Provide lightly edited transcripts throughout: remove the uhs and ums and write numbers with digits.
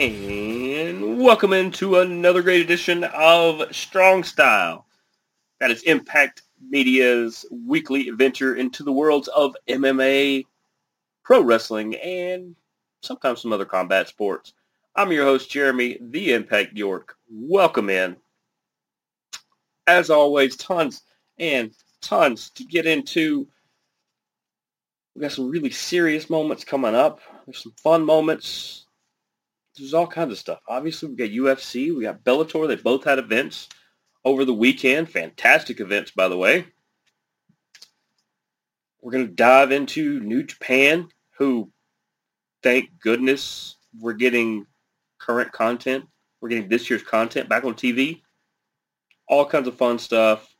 And welcome into another great edition of Strong Style. That is Impact Media's weekly adventure into the worlds of MMA, pro wrestling, and sometimes some other combat sports. I'm your host, Jeremy, the Impact York. Welcome in. As always, tons and tons to get into. We've got some really serious moments coming up. There's some fun moments. There's all kinds of stuff. Obviously, we've got UFC. We got Bellator. They both had events over the weekend. Fantastic events, by the way. We're going to dive into New Japan, who, thank goodness, we're getting current content. We're getting this year's content back on TV. All kinds of fun stuff.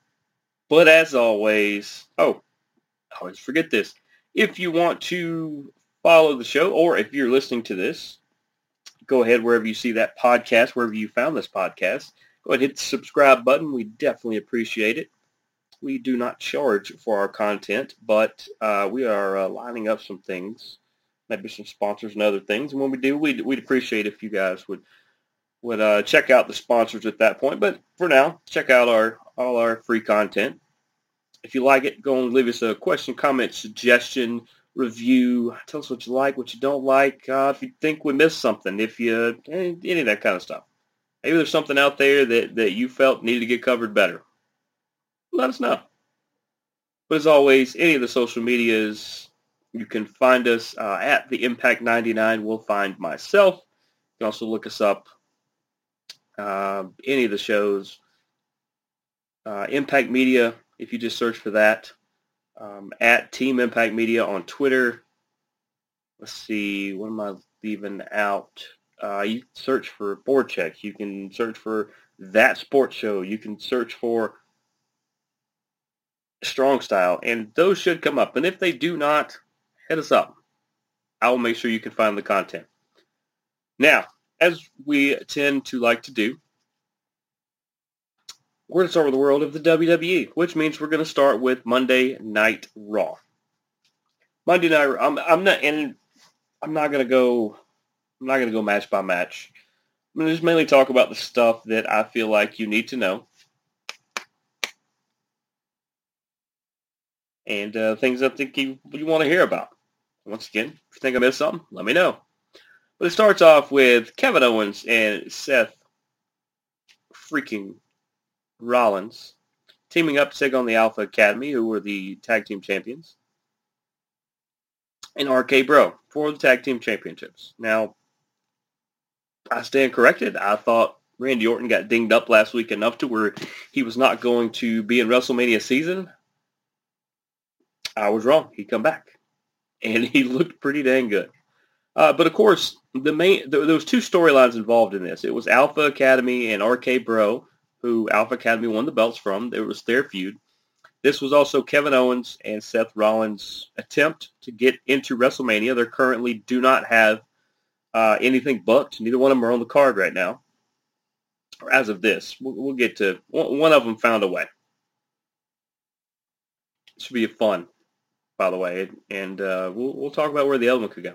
But as always, I always forget this. If you want to follow the show, or if you're listening to this, go ahead wherever you see that podcast, wherever you found this podcast, go ahead and hit the subscribe button. We definitely appreciate it. We do not charge for our content, but we are lining up some things, maybe some sponsors and other things. And when we do, we'd appreciate if you guys would check out the sponsors at that point. But for now, check out all our free content. If you like it, go and leave us a question, comment, suggestion, review. Tell us what you like, what you don't like. If you think we missed something, if you any of that kind of stuff. Maybe there's something out there that you felt needed to get covered better. Let us know. But as always, any of the social medias, you can find us at the Impact 99. We'll find myself. You can also look us up. Any of the shows, Impact Media. If you just search for that, at Team Impact Media on Twitter. Let's see, what am I leaving out? You search for Board Check. You can search for That Sports Show. You can search for Strong Style, and those should come up. And if they do not, hit us up. I will make sure you can find the content. Now, as we tend to like to do, we're going to start with the world of the WWE, which means we're going to start with Monday Night Raw. Monday Night Raw. I'm not going to go match by match. I'm going to just mainly talk about the stuff that I feel like you need to know, and things I think you want to hear about. Once again, if you think I missed something, let me know. But it starts off with Kevin Owens and Seth freaking Rollins teaming up to take on the Alpha Academy, who were the tag team champions, and RK Bro for the tag team championships. Now, I stand corrected. I thought Randy Orton got dinged up last week enough to where he was not going to be in WrestleMania season. I was wrong. He come back, and he looked pretty dang good. But of course, there was two storylines involved in this. It was Alpha Academy and RK Bro, who Alpha Academy won the belts from. It was their feud. This was also Kevin Owens and Seth Rollins' attempt to get into WrestleMania. They currently do not have anything booked. Neither one of them are on the card right now, or as of this. We'll get to one of them found a way. It should be fun, by the way, and we'll talk about where the other one could go.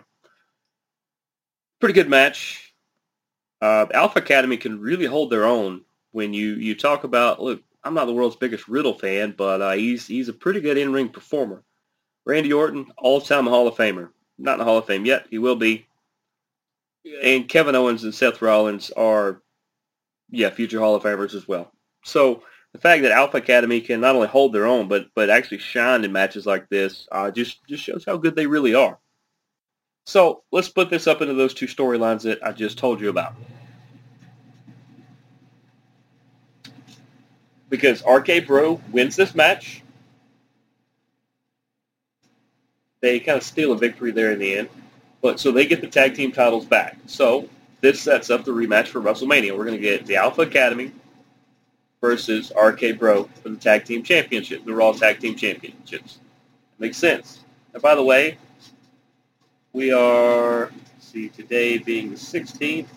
Pretty good match. Alpha Academy can really hold their own. When you talk about, look, I'm not the world's biggest Riddle fan, but he's a pretty good in-ring performer. Randy Orton, all-time Hall of Famer. Not in the Hall of Fame yet. He will be. And Kevin Owens and Seth Rollins are, future Hall of Famers as well. So the fact that Alpha Academy can not only hold their own, but actually shine in matches like this just shows how good they really are. So let's split this up into those two storylines that I just told you about. Because RK Bro wins this match. They kind of steal a victory there in the end. But so they get the tag team titles back. So this sets up the rematch for WrestleMania. We're going to get the Alpha Academy versus RK Bro for the tag team championship, the Raw Tag Team Championships. Makes sense. And by the way, we are, today being the 16th,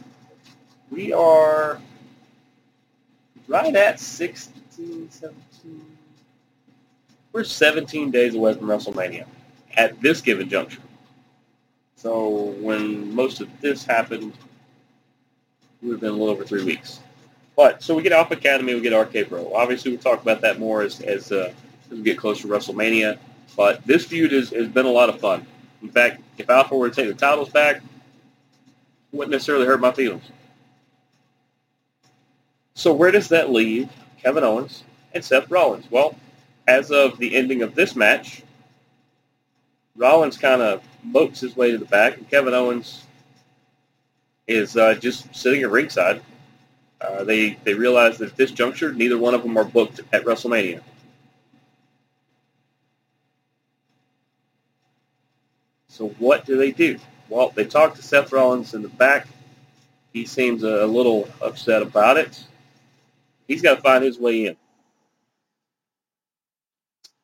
we are right at 17. We're 17 days away from WrestleMania at this given juncture. So when most of this happened, it would have been a little over 3 weeks. But, so we get Alpha Academy, we get RK Bro. Obviously, we'll talk about that more as we get closer to WrestleMania. But this feud has been a lot of fun. In fact, if Alpha were to take the titles back, it wouldn't necessarily hurt my feelings. So where does that leave Kevin Owens and Seth Rollins? Well, as of the ending of this match, Rollins kind of mopes his way to the back, and Kevin Owens is just sitting at ringside. They realize that at this juncture, neither one of them are booked at WrestleMania. So what do? Well, they talk to Seth Rollins in the back. He seems a little upset about it. He's got to find his way in.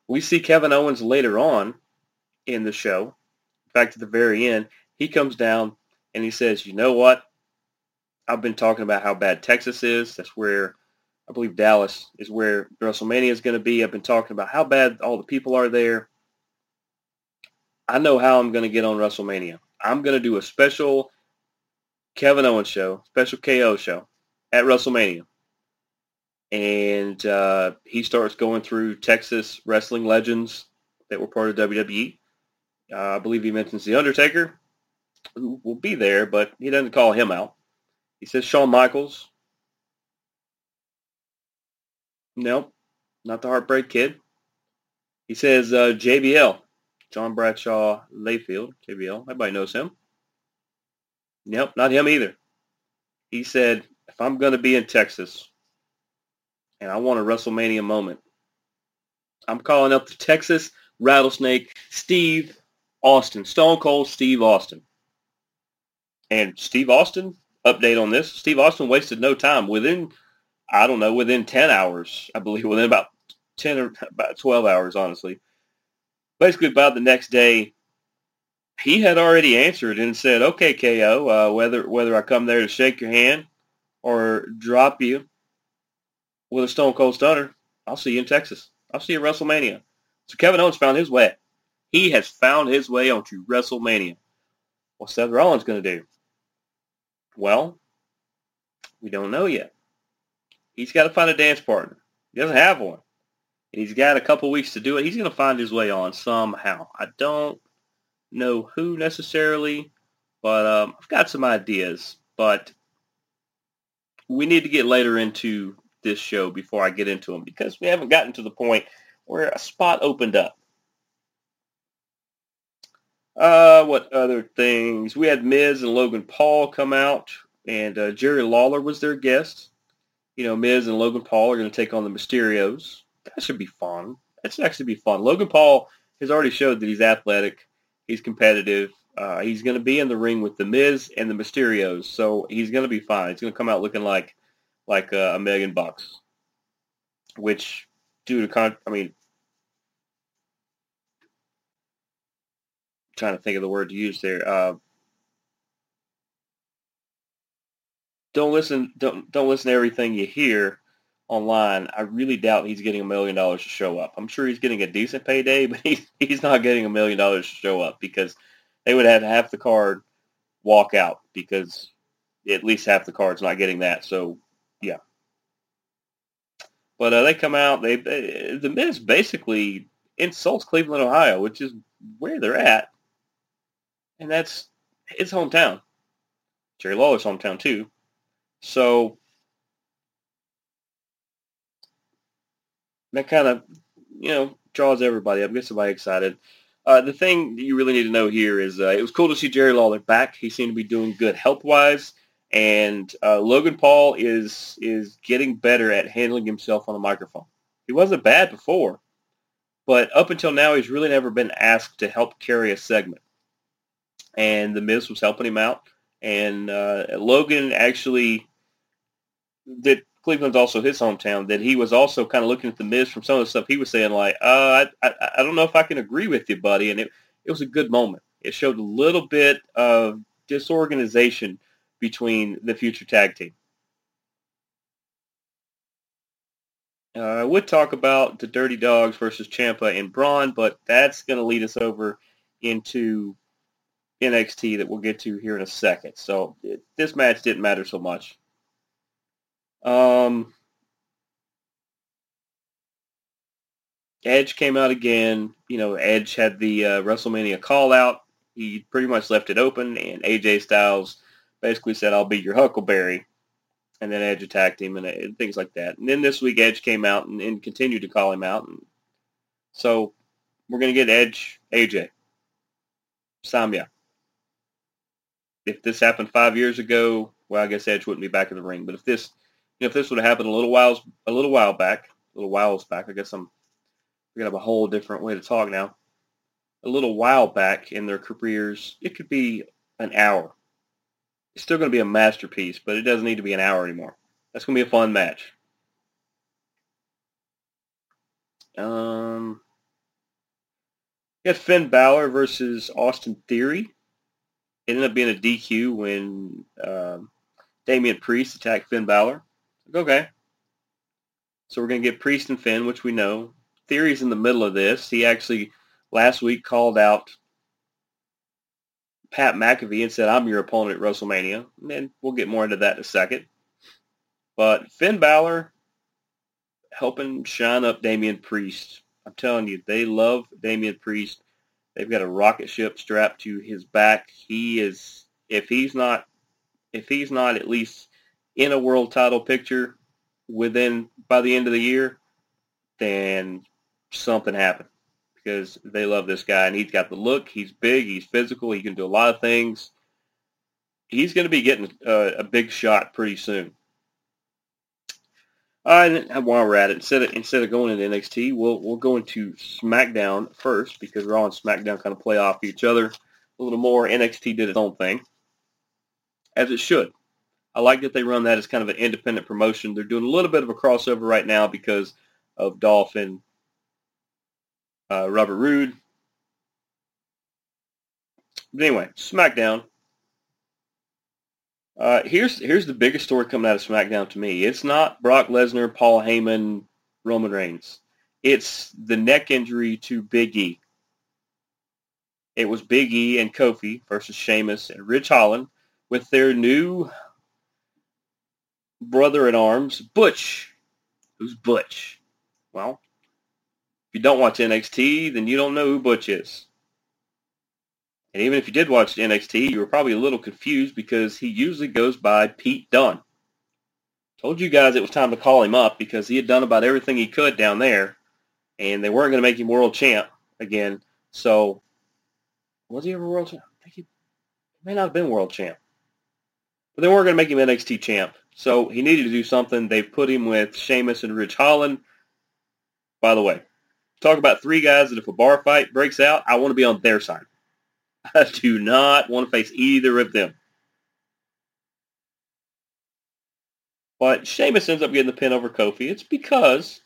We see Kevin Owens later on in the show. In fact, at the very end, he comes down and he says, you know what? I've been talking about how bad Texas is. That's where, I believe Dallas is where WrestleMania is going to be. I've been talking about how bad all the people are there. I know how I'm going to get on WrestleMania. I'm going to do a special Kevin Owens show, special KO show at WrestleMania. And he starts going through Texas wrestling legends that were part of WWE. I believe he mentions The Undertaker, who will be there, but he doesn't call him out. He says Shawn Michaels. Nope, not the Heartbreak Kid. He says JBL, John Bradshaw Layfield, JBL. Everybody knows him. Nope, not him either. He said, if I'm going to be in Texas and I want a WrestleMania moment, I'm calling up the Texas Rattlesnake Steve Austin, Stone Cold Steve Austin. And Steve Austin, update on this, Steve Austin wasted no time. Within 10 hours, I believe, within about 10 or about 12 hours, honestly. Basically, about the next day, he had already answered and said, okay, KO, whether I come there to shake your hand or drop you with a Stone Cold Stunner, I'll see you in Texas. I'll see you at WrestleMania. So Kevin Owens found his way. He has found his way onto WrestleMania. What's Seth Rollins going to do? Well, we don't know yet. He's got to find a dance partner. He doesn't have one. And he's got a couple weeks to do it. He's going to find his way on somehow. I don't know who necessarily, but I've got some ideas. But we need to get later into this show before I get into them, because we haven't gotten to the point where a spot opened up. What other things? We had Miz and Logan Paul come out, and Jerry Lawler was their guest. You know, Miz and Logan Paul are going to take on the Mysterios. That should be fun. That should actually be fun. Logan Paul has already showed that he's athletic. He's competitive. He's going to be in the ring with the Miz and the Mysterios, so he's going to be fine. He's going to come out looking like a $1 million, which trying to think of the word to use there. Don't listen to everything you hear online. I really doubt he's getting $1 million to show up. I'm sure he's getting a decent payday, but he's not getting $1 million to show up, because they would have half the card walk out, because at least half the card's not getting that. So yeah. But they come out. The Miz basically insults Cleveland, Ohio, which is where they're at, and that's his hometown. Jerry Lawler's hometown too. So that kind of, draws everybody up, gets everybody excited. The thing that you really need to know here is it was cool to see Jerry Lawler back. He seemed to be doing good health-wise. And Logan Paul is getting better at handling himself on the microphone. He wasn't bad before, but up until now, he's really never been asked to help carry a segment. And The Miz was helping him out. And Logan actually did. Cleveland's also his hometown, that he was also kind of looking at The Miz from some of the stuff he was saying, like, I don't know if I can agree with you, buddy. And it was a good moment. It showed a little bit of disorganization between the future tag team. I would talk about the Dirty Dogs versus Ciampa and Braun, but that's going to lead us over into NXT that we'll get to here in a second. So this match didn't matter so much. Edge came out again. You know, Edge had the WrestleMania call-out. He pretty much left it open, and AJ Styles basically said, I'll be your Huckleberry. And then Edge attacked him and things like that. And then this week, Edge came out and continued to call him out. And so we're going to get Edge, AJ. Samya. If this happened 5 years ago, well, I guess Edge wouldn't be back in the ring. But if this, you know, if this would have happened a little while back, I guess we have a whole different way to talk now. A little while back in their careers, it could be an hour. It's still going to be a masterpiece, but it doesn't need to be an hour anymore. That's going to be a fun match. Got Finn Balor versus Austin Theory. It ended up being a DQ when Damian Priest attacked Finn Balor. Okay. So we're going to get Priest and Finn, which we know. Theory's in the middle of this. He actually last week called out Pat McAfee and said, I'm your opponent at WrestleMania. And we'll get more into that in a second. But Finn Balor helping shine up Damian Priest. I'm telling you, they love Damian Priest. They've got a rocket ship strapped to his back. He is, if he's not at least in a world title picture by the end of the year, then something happened, because they love this guy, and he's got the look. He's big. He's physical. He can do a lot of things. He's going to be getting a big shot pretty soon. And while we're at it, instead of going into NXT, we'll go into SmackDown first, because Raw and SmackDown kind of play off each other a little more. NXT did its own thing, as it should. I like that they run that as kind of an independent promotion. They're doing a little bit of a crossover right now because of Dolph and Robert Roode. But anyway, SmackDown. Here's the biggest story coming out of SmackDown to me. It's not Brock Lesnar, Paul Heyman, Roman Reigns. It's the neck injury to Big E. It was Big E and Kofi versus Sheamus and Ridge Holland with their new brother-in-arms, Butch. Who's Butch? Well, if you don't watch NXT, then you don't know who Butch is. And even if you did watch NXT, you were probably a little confused because he usually goes by Pete Dunne. Told you guys it was time to call him up because he had done about everything he could down there, and they weren't going to make him world champ again. So, was he ever world champ? I think he may not have been world champ. But they weren't going to make him NXT champ. So, he needed to do something. They put him with Sheamus and Ridge Holland. By the way, talk about three guys that if a bar fight breaks out, I want to be on their side. I do not want to face either of them. But Sheamus ends up getting the pin over Kofi. It's because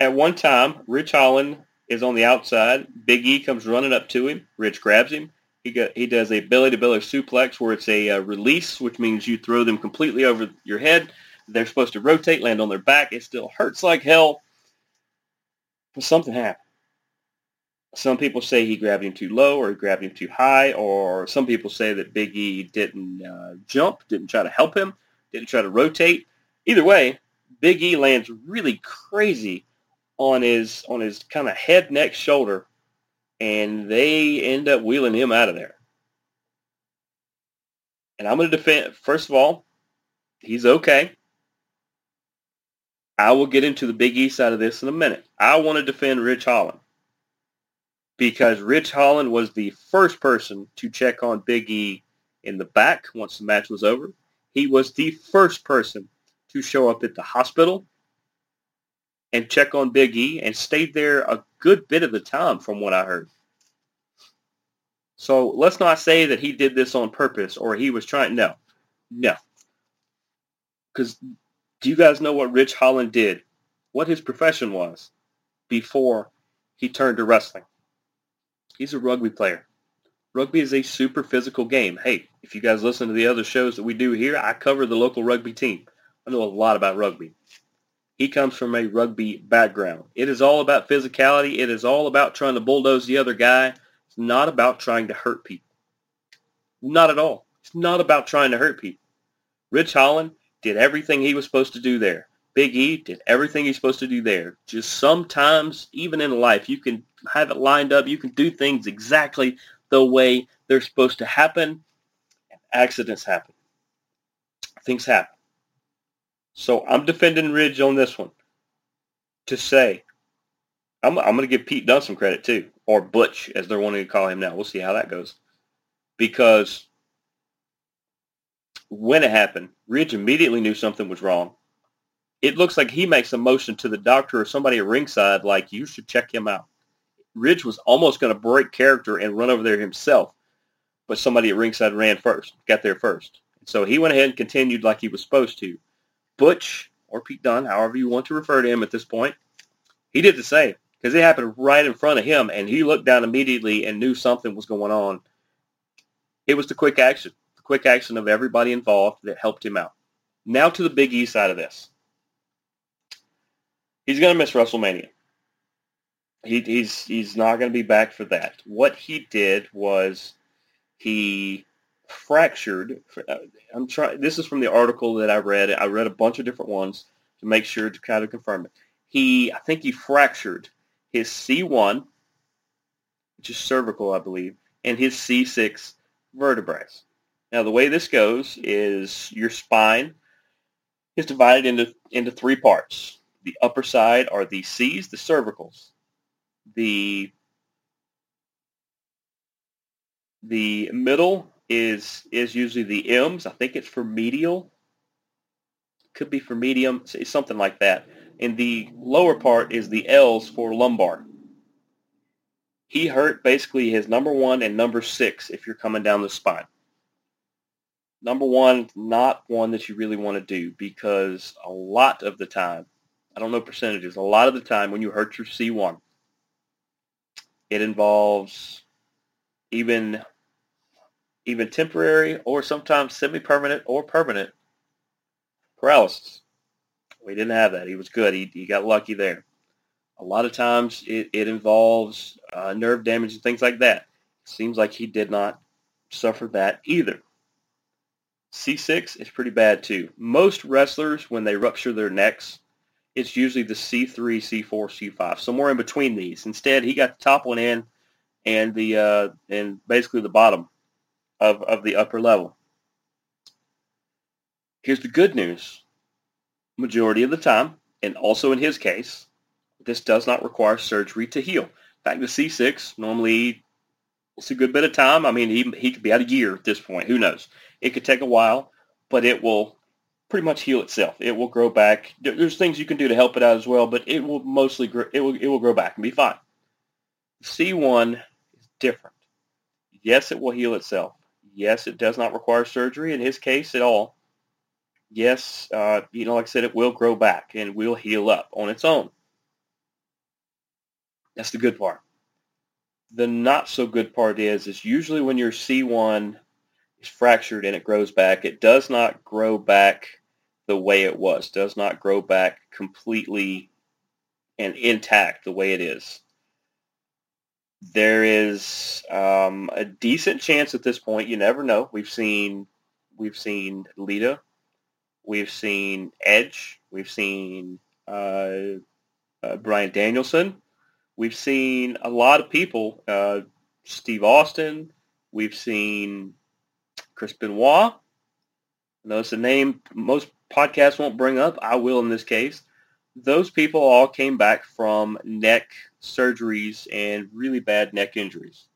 at one time, Ridge Holland is on the outside. Big E comes running up to him. Ridge grabs him. He does a belly-to-belly suplex where it's a release, which means you throw them completely over your head. They're supposed to rotate, land on their back. It still hurts like hell. But something happened. Some people say he grabbed him too low or he grabbed him too high, or some people say that Big E didn't jump, didn't try to help him, didn't try to rotate. Either way, Big E lands really crazy on his kind of head, neck, shoulder, and they end up wheeling him out of there. And I'm going to defend, first of all, he's okay. I will get into the Big E side of this in a minute. I want to defend Ridge Holland, because Ridge Holland was the first person to check on Big E in the back once the match was over. He was the first person to show up at the hospital and check on Big E, and stayed there a good bit of the time from what I heard. So let's not say that he did this on purpose or he was trying. No. Because do you guys know what Ridge Holland did? What his profession was before he turned to wrestling? He's a rugby player. Rugby is a super physical game. Hey, if you guys listen to the other shows that we do here, I cover the local rugby team. I know a lot about rugby. He comes from a rugby background. It is all about physicality. It is all about trying to bulldoze the other guy. It's not about trying to hurt people. Not at all. It's not about trying to hurt people. Ridge Holland did everything he was supposed to do there. Big E did everything he's supposed to do there. Just sometimes, even in life, you can have it lined up. You can do things exactly the way they're supposed to happen. Accidents happen. Things happen. So I'm defending Ridge on this one. To say, I'm going to give Pete Dunne some credit too, or Butch, as they're wanting to call him now. We'll see how that goes. Because when it happened, Ridge immediately knew something was wrong. It looks like he makes a motion to the doctor or somebody at ringside like, you should check him out. Ridge was almost going to break character and run over there himself, but somebody at ringside ran first, got there first. So he went ahead and continued like he was supposed to. Butch, or Pete Dunne, however you want to refer to him at this point, he did the same because it happened right in front of him, and he looked down immediately and knew something was going on. It was the quick action of everybody involved that helped him out. Now to the Big E side of this. He's going to miss WrestleMania. He's not going to be back for that. What he did was he fractured. I'm trying. This is from the article that I read. I read a bunch of different ones to make sure to kind of confirm it. I think he fractured his C1, which is cervical, I believe, and his C6 vertebrae. Now the way this goes is your spine is divided into three parts. The upper side are the C's, the cervicals. The middle is usually the M's. I think it's for medial. Could be for medium, something like that. And the lower part is the L's for lumbar. He hurt basically his number 1 and number 6 if you're coming down the spine. Number 1, not one that you really want to do because a lot of the time, I don't know percentages. A lot of the time when you hurt your C1, it involves even temporary or sometimes semi-permanent or permanent paralysis. We didn't have that. He was good. He got lucky there. A lot of times it involves nerve damage and things like that. Seems like he did not suffer that either. C6 is pretty bad too. Most wrestlers, when they rupture their necks, it's usually the C3, C4, C5, somewhere in between these. Instead, he got the top one in and and basically the bottom of the upper level. Here's the good news. Majority of the time, and also in his case, this does not require surgery to heal. In fact, the C6, normally it's a good bit of time. I mean, he could be out a year at this point. Who knows? It could take a while, but it will pretty much heal itself. It will grow back. There's things you can do to help it out as well, but it will mostly grow. It will grow back and be fine. C1 is different. Yes, it will heal itself. Yes, it does not require surgery in his case at all. Yes, like I said, it will grow back and will heal up on its own. That's the good part. The not so good part is usually when your C1 is fractured and it grows back, it does not grow back the way it was, does not grow back completely and intact the way it is. There is a decent chance at this point. You never know. We've seen Lita. We've seen Edge. We've seen Bryan Danielson. We've seen a lot of people. Steve Austin. We've seen Chris Benoit. I know it's a name most podcasts won't bring up. I will in this case. Those people all came back from neck surgeries and really bad neck injuries.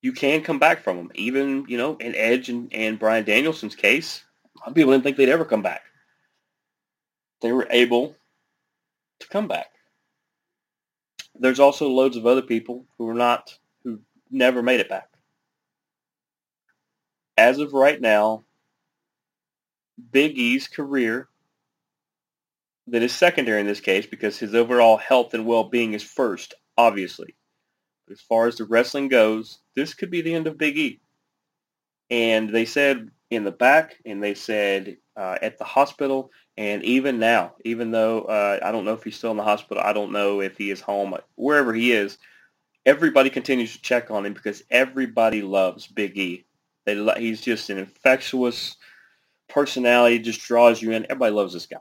You can come back from them. Even, in Edge and Bryan Danielson's case, a lot of people didn't think they'd ever come back. They were able to come back. There's also loads of other people who never made it back. As of right now, Big E's career, that is secondary in this case because his overall health and well-being is first, obviously. But as far as the wrestling goes, this could be the end of Big E. And they said in the back, and they said at the hospital, and even now, even though I don't know if he's still in the hospital, I don't know if he is home, wherever he is, everybody continues to check on him because everybody loves Big E. He's just an infectious personality just draws you in. Everybody loves this guy.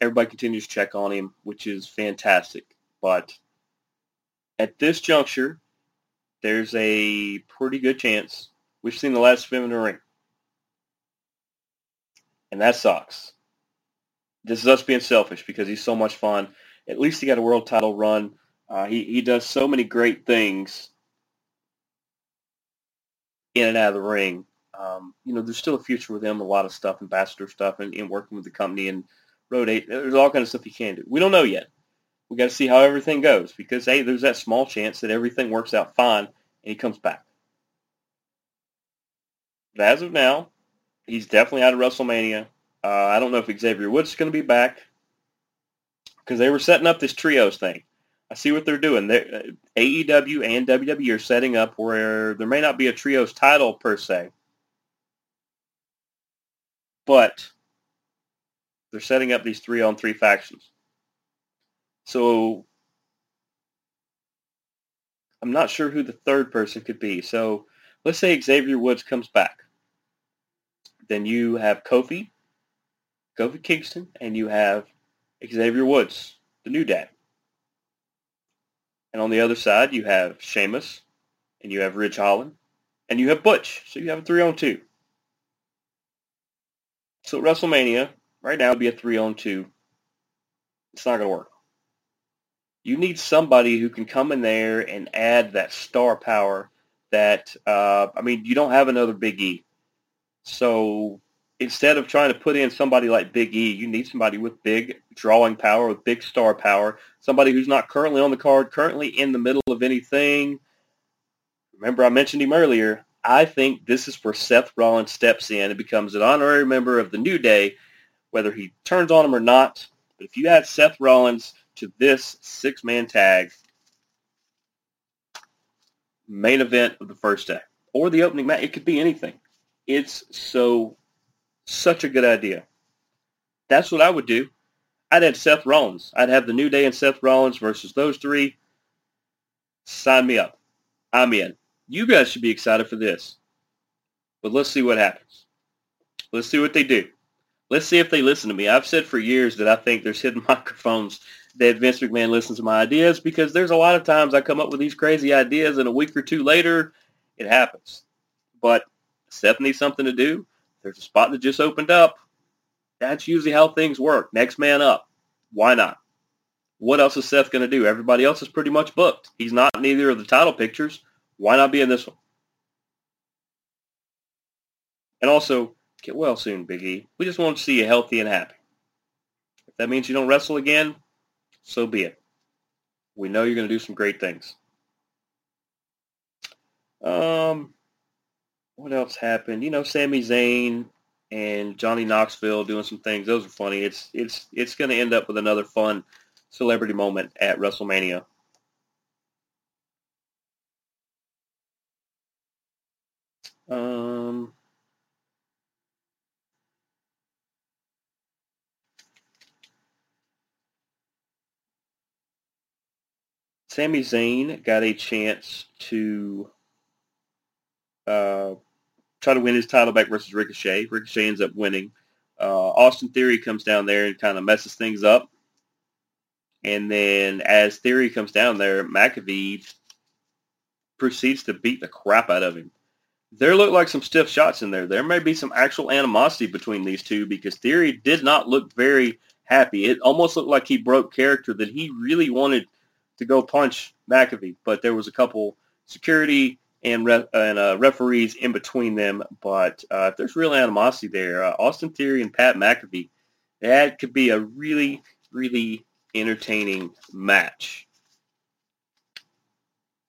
Everybody continues to check on him, which is fantastic. But at this juncture, there's a pretty good chance we've seen the last of him in the ring. And that sucks. This is us being selfish because he's so much fun. At least he got a world title run. He does so many great things in and out of the ring. There's still a future with him, a lot of stuff, ambassador stuff, and working with the company and Road 8. There's all kinds of stuff he can do. We don't know yet. We got to see how everything goes because, hey, there's that small chance that everything works out fine and he comes back. But as of now, he's definitely out of WrestleMania. I don't know if Xavier Woods is going to be back because they were setting up this trios thing. I see what they're doing. AEW and WWE are setting up where there may not be a trios title per se, but they're setting up these 3-on-3 factions. So I'm not sure who the third person could be. So let's say Xavier Woods comes back. Then you have Kofi Kingston, and you have Xavier Woods, the new dad. And on the other side, you have Sheamus, and you have Ridge Holland, and you have Butch. So you have a 3-on-2. So WrestleMania, right now, would be a 3-on-2. It's not going to work. You need somebody who can come in there and add that star power that, you don't have another Big E. So instead of trying to put in somebody like Big E, you need somebody with big drawing power, with big star power, somebody who's not currently on the card, currently in the middle of anything. Remember, I mentioned him earlier. I think this is where Seth Rollins steps in and becomes an honorary member of the New Day, whether he turns on him or not. But if you add Seth Rollins to this 6-man tag, main event of the first day, or the opening match, it could be anything. It's such a good idea. That's what I would do. I'd add Seth Rollins. I'd have the New Day and Seth Rollins versus those three. Sign me up. I'm in. You guys should be excited for this. But let's see what happens. Let's see what they do. Let's see if they listen to me. I've said for years that I think there's hidden microphones that Vince McMahon listens to my ideas because there's a lot of times I come up with these crazy ideas and a week or two later, it happens. But Seth needs something to do. There's a spot that just opened up. That's usually how things work. Next man up. Why not? What else is Seth going to do? Everybody else is pretty much booked. He's not in either of the title pictures. Why not be in this one? And also, get well soon, Big E. We just want to see you healthy and happy. If that means you don't wrestle again, so be it. We know you're going to do some great things. What else happened? Sami Zayn and Johnny Knoxville doing some things. Those are funny. It's going to end up with another fun celebrity moment at WrestleMania. Sami Zayn got a chance to try to win his title back versus Ricochet. Ricochet ends up winning. Austin Theory comes down there and kind of messes things up. And then as Theory comes down there, McAfee proceeds to beat the crap out of him. There look like some stiff shots in there. There may be some actual animosity between these two because Theory did not look very happy. It almost looked like he broke character, that he really wanted to go punch McAfee. But there was a couple security and referees in between them. But if there's real animosity there, Austin Theory and Pat McAfee, that could be a really, really entertaining match.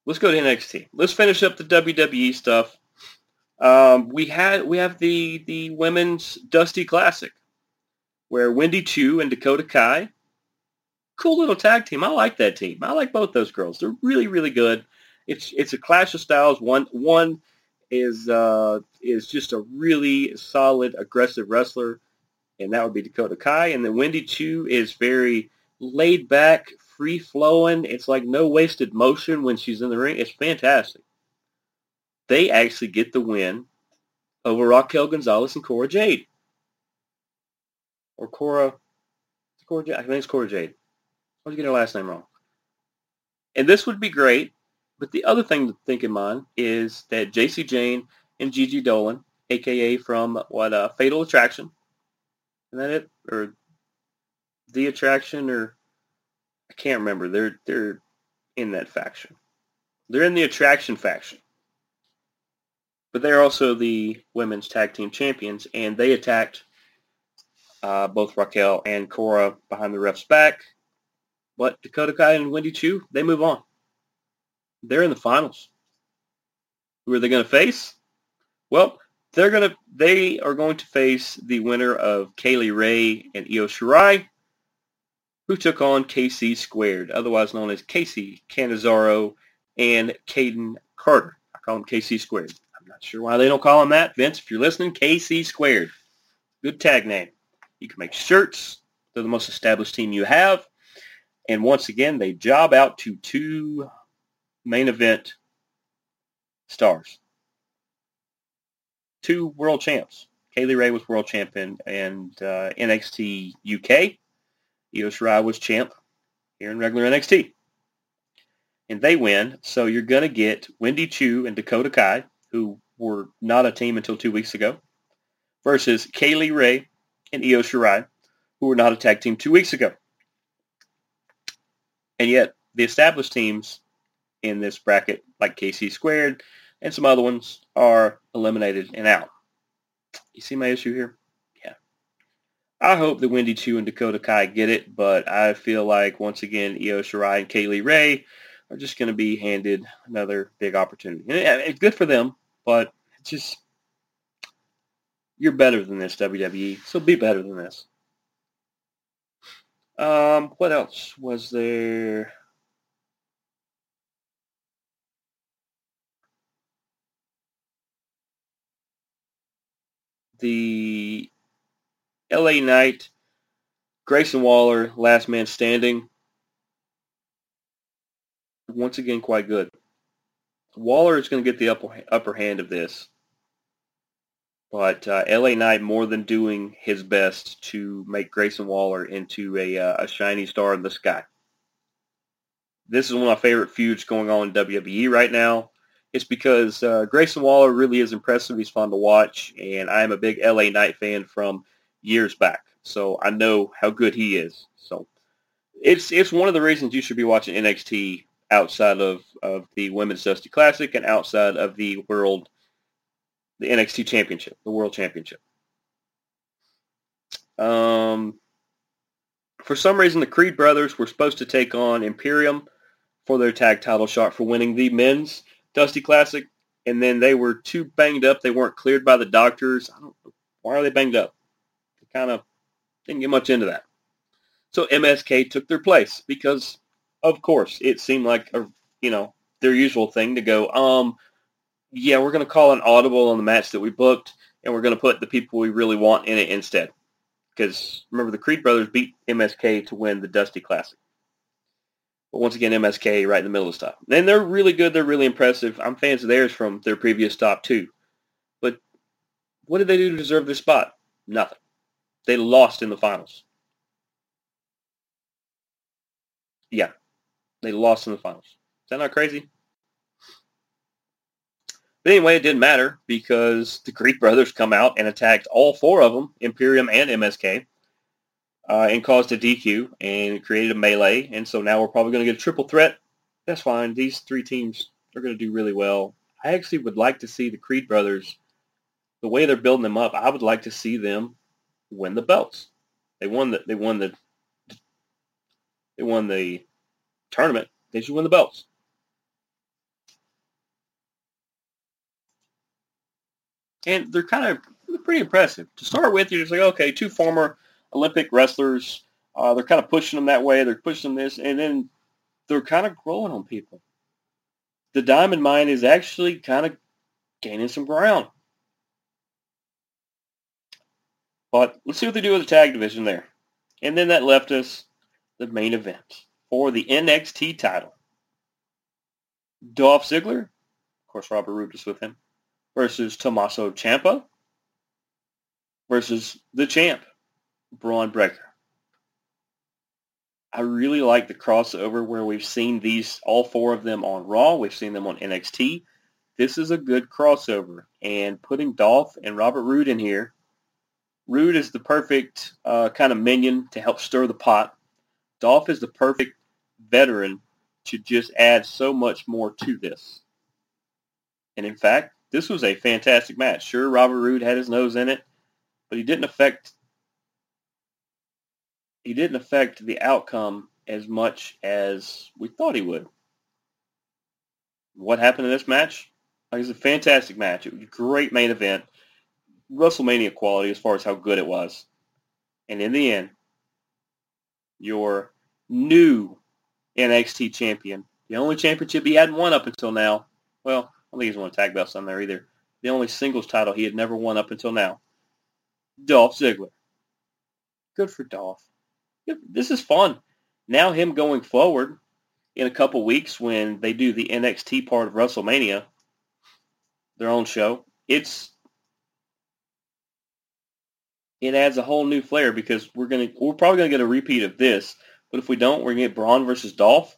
Let's go to NXT. Let's finish up the WWE stuff. We have the Women's Dusty Classic, where Wendy Choo and Dakota Kai, cool little tag team. I like that team. I like both those girls. They're really, really good. It's a clash of styles. One is just a really solid, aggressive wrestler, and that would be Dakota Kai. And then Wendy Choo is very laid back, free flowing. It's like no wasted motion when she's in the ring. It's fantastic. They actually get the win over Raquel Gonzalez and Cora Jade. or Cora. I think it's Cora Jade. I was getting her last name wrong. And this would be great, but the other thing to think in mind is that JC Jane and Gigi Dolan, a.k.a. from, Fatal Attraction. Isn't that it? Or The Attraction, or... I can't remember. They're in that faction. They're in the Attraction faction. But they're also the women's tag team champions, and they attacked both Raquel and Cora behind the ref's back. But Dakota Kai and Wendy Choo, they move on. They're in the finals. Who are they going to face? Well, they are going to face the winner of Kay Lee Ray and Io Shirai, who took on KC Squared, otherwise known as Casey Canizaro and Caden Carter. I call him KC Squared. I'm not sure why they don't call him that. Vince, if you're listening, KC Squared. Good tag name. You can make shirts. They're the most established team you have. And once again, they job out to two main event stars. Two world champs. Kay Lee Ray was world champion and NXT UK. Io Shirai was champ here in regular NXT. And they win, so you're going to get Wendy Choo and Dakota Kai, who were not a team until 2 weeks ago, versus Kay Lee Ray and Io Shirai, who were not a tag team 2 weeks ago. And yet, the established teams in this bracket, like KC Squared and some other ones, are eliminated and out. You see my issue here? Yeah. I hope that Wendy Choo and Dakota Kai get it, but I feel like, once again, Io Shirai and Kay Lee Ray are just going to be handed another big opportunity. And it's good for them, but it's just, you're better than this, WWE, so be better than this. What else was there? The LA Knight, Grayson Waller, last man standing. Once again, quite good. Waller is going to get the upper hand of this. But LA Knight more than doing his best to make Grayson Waller into a shiny star in the sky. This is one of my favorite feuds going on in WWE right now. It's because Grayson Waller really is impressive. He's fun to watch, and I am a big LA Knight fan from years back, so I know how good he is. So it's one of the reasons you should be watching NXT outside of the Women's Dusty Classic and outside of the NXT Championship, the World Championship. For some reason, the Creed brothers were supposed to take on Imperium for their tag title shot for winning the Men's Dusty Classic, and then they were too banged up. They weren't cleared by the doctors. I don't know. Why are they banged up? They kind of didn't get much into that. So MSK took their place because, of course, it seemed like their usual thing to go, yeah, we're going to call an audible on the match that we booked, and we're going to put the people we really want in it instead. Because, remember, the Creed brothers beat MSK to win the Dusty Classic. But once again, MSK right in the middle of stuff. And they're really good. They're really impressive. I'm fans of theirs from their previous stop, too. But what did they do to deserve this spot? Nothing. They lost in the finals. Yeah. They lost in the finals. Is that not crazy? But anyway, it didn't matter because the Creed brothers come out and attacked all four of them, Imperium and MSK, and caused a DQ and created a melee. And so now we're probably going to get a triple threat. That's fine. These three teams are going to do really well. I actually would like to see the Creed brothers, the way they're building them up, I would like to see them win the belts. They won the tournament. They should win the belts. And they're kind of pretty impressive. To start with, you're just like, okay, two former Olympic wrestlers. They're kind of pushing them that way. They're pushing them this. And then they're kind of growing on people. The Diamond Mine is actually kind of gaining some ground. But let's see what they do with the tag division there. And then that left us the main event for the NXT title. Dolph Ziggler, of course, Robert Roode is with him, versus Tommaso Ciampa, versus the champ, Braun Breaker. I really like the crossover where we've seen these, all four of them on Raw. We've seen them on NXT. This is a good crossover. And putting Dolph and Robert Roode in here, Roode is the perfect kind of minion to help stir the pot. Dolph is the perfect veteran to just add so much more to this. And in fact, this was a fantastic match. Sure, Robert Roode had his nose in it, but he didn't affect the outcome as much as we thought he would. What happened in this match? It was a fantastic match. It was a great main event. WrestleMania quality as far as how good it was. And in the end, your new NXT champion, the only championship he hadn't won up until now. Well, I don't think he's won a tag belts on there either. The only singles title he had never won up until now. Dolph Ziggler. Good for Dolph. This is fun. Now him going forward in a couple weeks when they do the NXT part of WrestleMania, their own show, it adds a whole new flair because we're probably gonna get a repeat of this, but if we don't, we're gonna get Braun versus Dolph.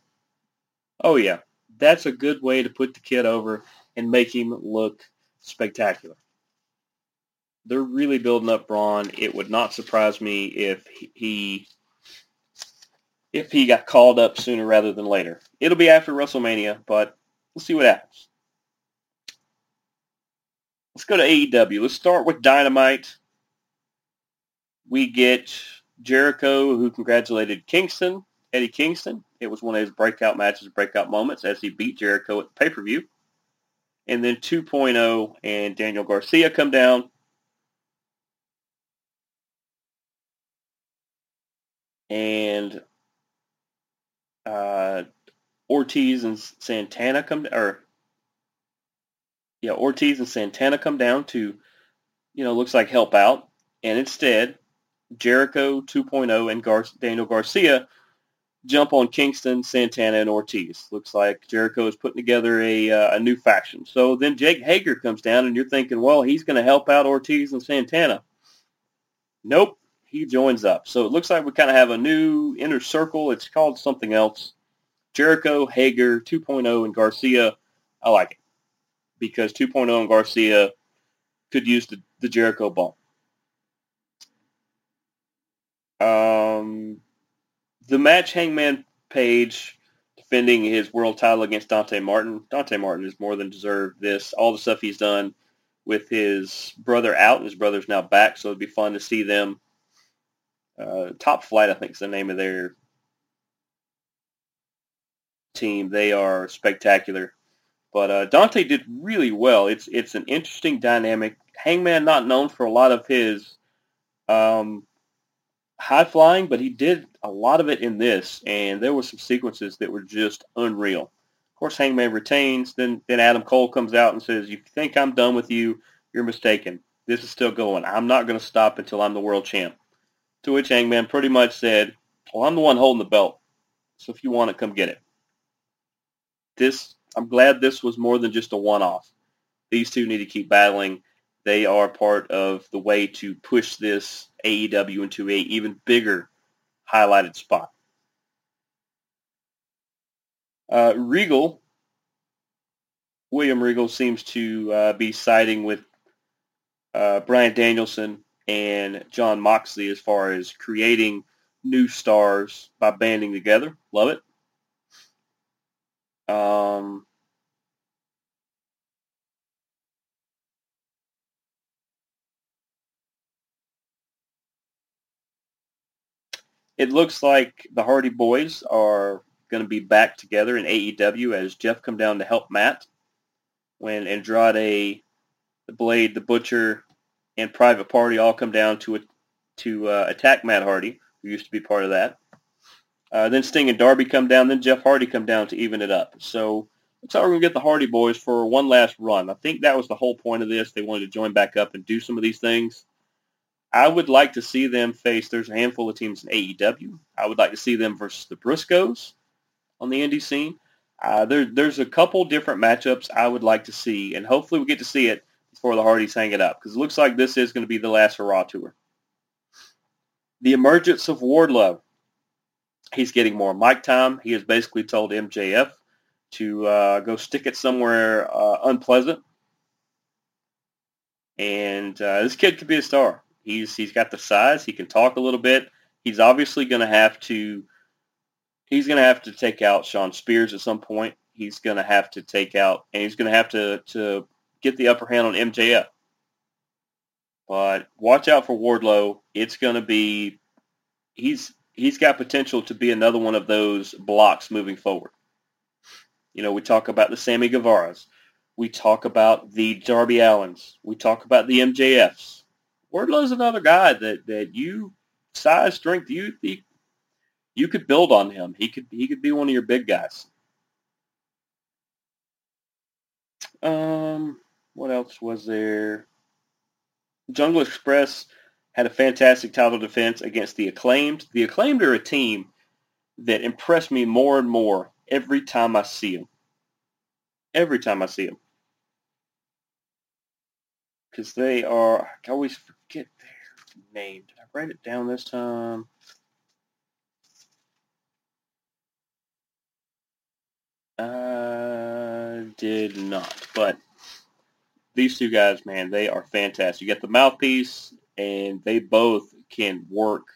Oh yeah, that's a good way to put the kid over and make him look spectacular. They're really building up Braun. It would not surprise me if he got called up sooner rather than later. It'll be after WrestleMania, but we'll see what happens. Let's go to AEW. Let's start with Dynamite. We get Jericho, who congratulated Kingston, Eddie Kingston. It was one of his breakout matches, breakout moments, as he beat Jericho at the pay-per-view. And then 2.0 and Daniel Garcia come down. And Ortiz and Santana come down to, looks like help out. And instead, Jericho 2.0 and Daniel Garcia jump on Kingston, Santana, and Ortiz. Looks like Jericho is putting together a new faction. So then Jake Hager comes down, and you're thinking, well, he's going to help out Ortiz and Santana. Nope. He joins up. So it looks like we kind of have a new inner circle. It's called something else. Jericho, Hager, 2.0, and Garcia. I like it because 2.0 and Garcia could use the Jericho bump. The match, Hangman Page defending his world title against Dante Martin. Dante Martin has more than deserved this. All the stuff he's done with his brother out, and his brother's now back, so it'd be fun to see them. Top Flight, I think, is the name of their team. They are spectacular. But Dante did really well. It's an interesting dynamic. Hangman not known for a lot of his high flying, but he did a lot of it in this, and there were some sequences that were just unreal. Of course, Hangman retains. Then Adam Cole comes out and says, "You think I'm done with you? You're mistaken. This is still going. I'm not going to stop until I'm the world champ." To which Hangman pretty much said, "Well, I'm the one holding the belt, so if you want it, come get it." I'm glad this was more than just a one-off. These two need to keep battling. They are part of the way to push this AEW into an even bigger highlighted spot. William Regal seems to be siding with Bryan Danielson and John Moxley as far as creating new stars by banding together. Love it. It looks like the Hardy Boys are going to be back together in AEW as Jeff come down to help Matt when Andrade, the Blade, the Butcher, and Private Party all come down to attack Matt Hardy, who used to be part of that. Then Sting and Darby come down. Then Jeff Hardy come down to even it up. So looks like we're going to get the Hardy Boys for one last run. I think that was the whole point of this. They wanted to join back up and do some of these things. I would like to see them face, there's a handful of teams in AEW. I would like to see them versus the Briscoes on the indie scene. There's a couple different matchups I would like to see, and hopefully we get to see it before the Hardys hang it up, because it looks like this is going to be the last hurrah tour. The emergence of Wardlow. He's getting more mic time. He has basically told MJF to go stick it somewhere unpleasant. And this kid could be a star. He's got the size. He can talk a little bit. He's obviously going to have to. He's going to have to take out Sean Spears at some point. He's going to have to take out, and he's going to have to get the upper hand on MJF. But watch out for Wardlow. It's going to be. He's got potential to be another one of those blocks moving forward. You know, we talk about the Sammy Guevaras. We talk about the Darby Allens. We talk about the MJFs. Wardlow's another guy that you size, strength, you could build on him. He could be one of your big guys. What else was there? Jungle Express had a fantastic title defense against the Acclaimed. The Acclaimed are a team that impress me more and more every time I see them. Every time I see them. Because they are, I always forget their name. Did I write it down this time? I did not. But these two guys, man, they are fantastic. You got the mouthpiece, and they both can work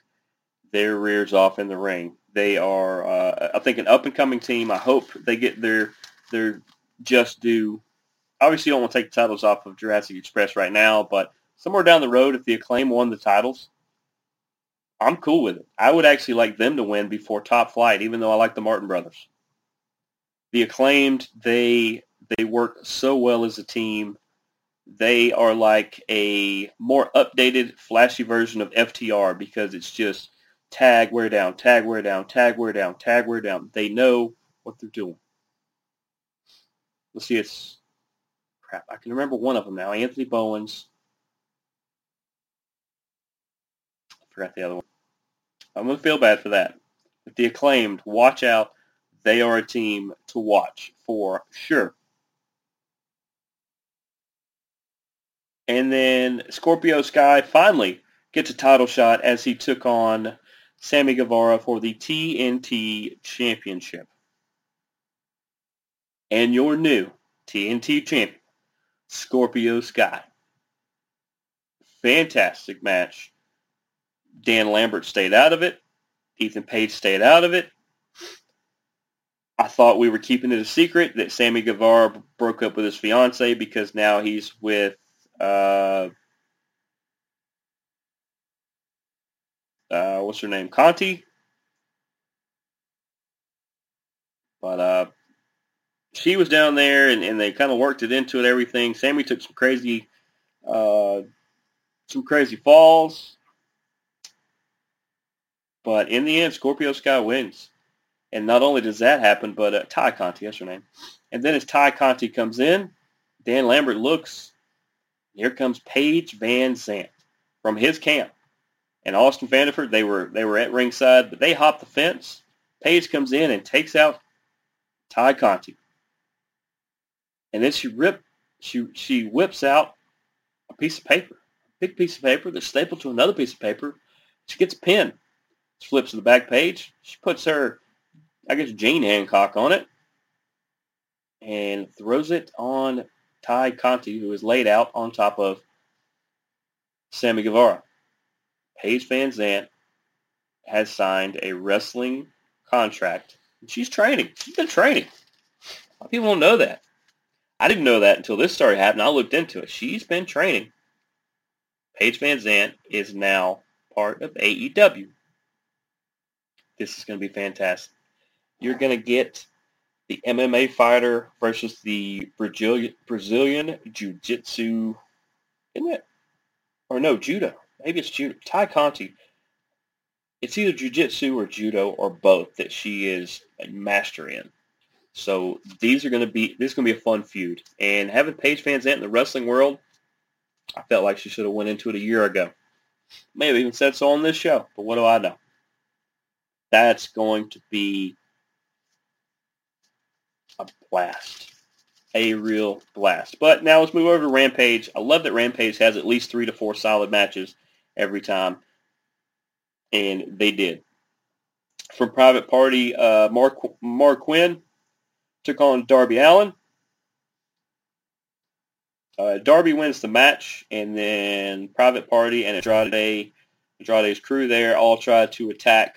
their rears off in the ring. They are, I think, an up-and-coming team. I hope they get their just due. Obviously, you don't want to take the titles off of Jurassic Express right now, but somewhere down the road, if the Acclaim won the titles, I'm cool with it. I would actually like them to win before Top Flight, even though I like the Martin Brothers. The Acclaimed, they work so well as a team. They are like a more updated, flashy version of FTR because it's just tag, wear down, tag, wear down, tag, wear down, tag, wear down. They know what they're doing. Let's see, it's... Crap, I can remember one of them now. Anthony Bowens. I forgot the other one. I'm going to feel bad for that. But the Acclaimed, watch out. They are a team to watch for sure. And then Scorpio Sky finally gets a title shot as he took on Sammy Guevara for the TNT Championship. And your new TNT champion, Scorpio Sky. Fantastic match. Dan Lambert stayed out of it. Ethan Page stayed out of it. I thought we were keeping it a secret that Sammy Guevara broke up with his fiancée because now he's with what's her name? Conti. But she was down there, and they kind of worked it into it, everything. Sammy took some crazy falls. But in the end, Scorpio Sky wins. And not only does that happen, but Ty Conti, that's her name. And then as Ty Conti comes in, Dan Lambert looks. Here comes Paige Van Zandt from his camp. And Austin Vanderford, they were at ringside, but they hopped the fence. Paige comes in and takes out Ty Conti. And then she whips out a piece of paper, a big piece of paper that's stapled to another piece of paper. She gets a pen, flips to the back page. She puts her, I guess, Jane Hancock on it and throws it on Ty Conti, who is laid out on top of Sammy Guevara. Paige Van Zandt has signed a wrestling contract. She's training. She's been training. A lot of people don't know that. I didn't know that until this story happened. I looked into it. She's been training. Paige Van Zandt is now part of AEW. This is going to be fantastic. You're going to get the MMA fighter versus the Brazilian Jiu-Jitsu, isn't it? Or no, Judo. Maybe it's Judo. Ty Conti. It's either Jiu-Jitsu or Judo or both that she is a master in. So this is going to be a fun feud. And having Paige Van Zandt in the wrestling world, I felt like she should have went into it a year ago. Maybe even said so on this show, but what do I know? That's going to be a blast. A real blast. But now let's move over to Rampage. I love that Rampage has at least 3 to 4 solid matches every time. and they did. From Private Party, Mark Quinn took on Darby Allin. Darby wins the match, and then Private Party and Andrade's crew there all try to attack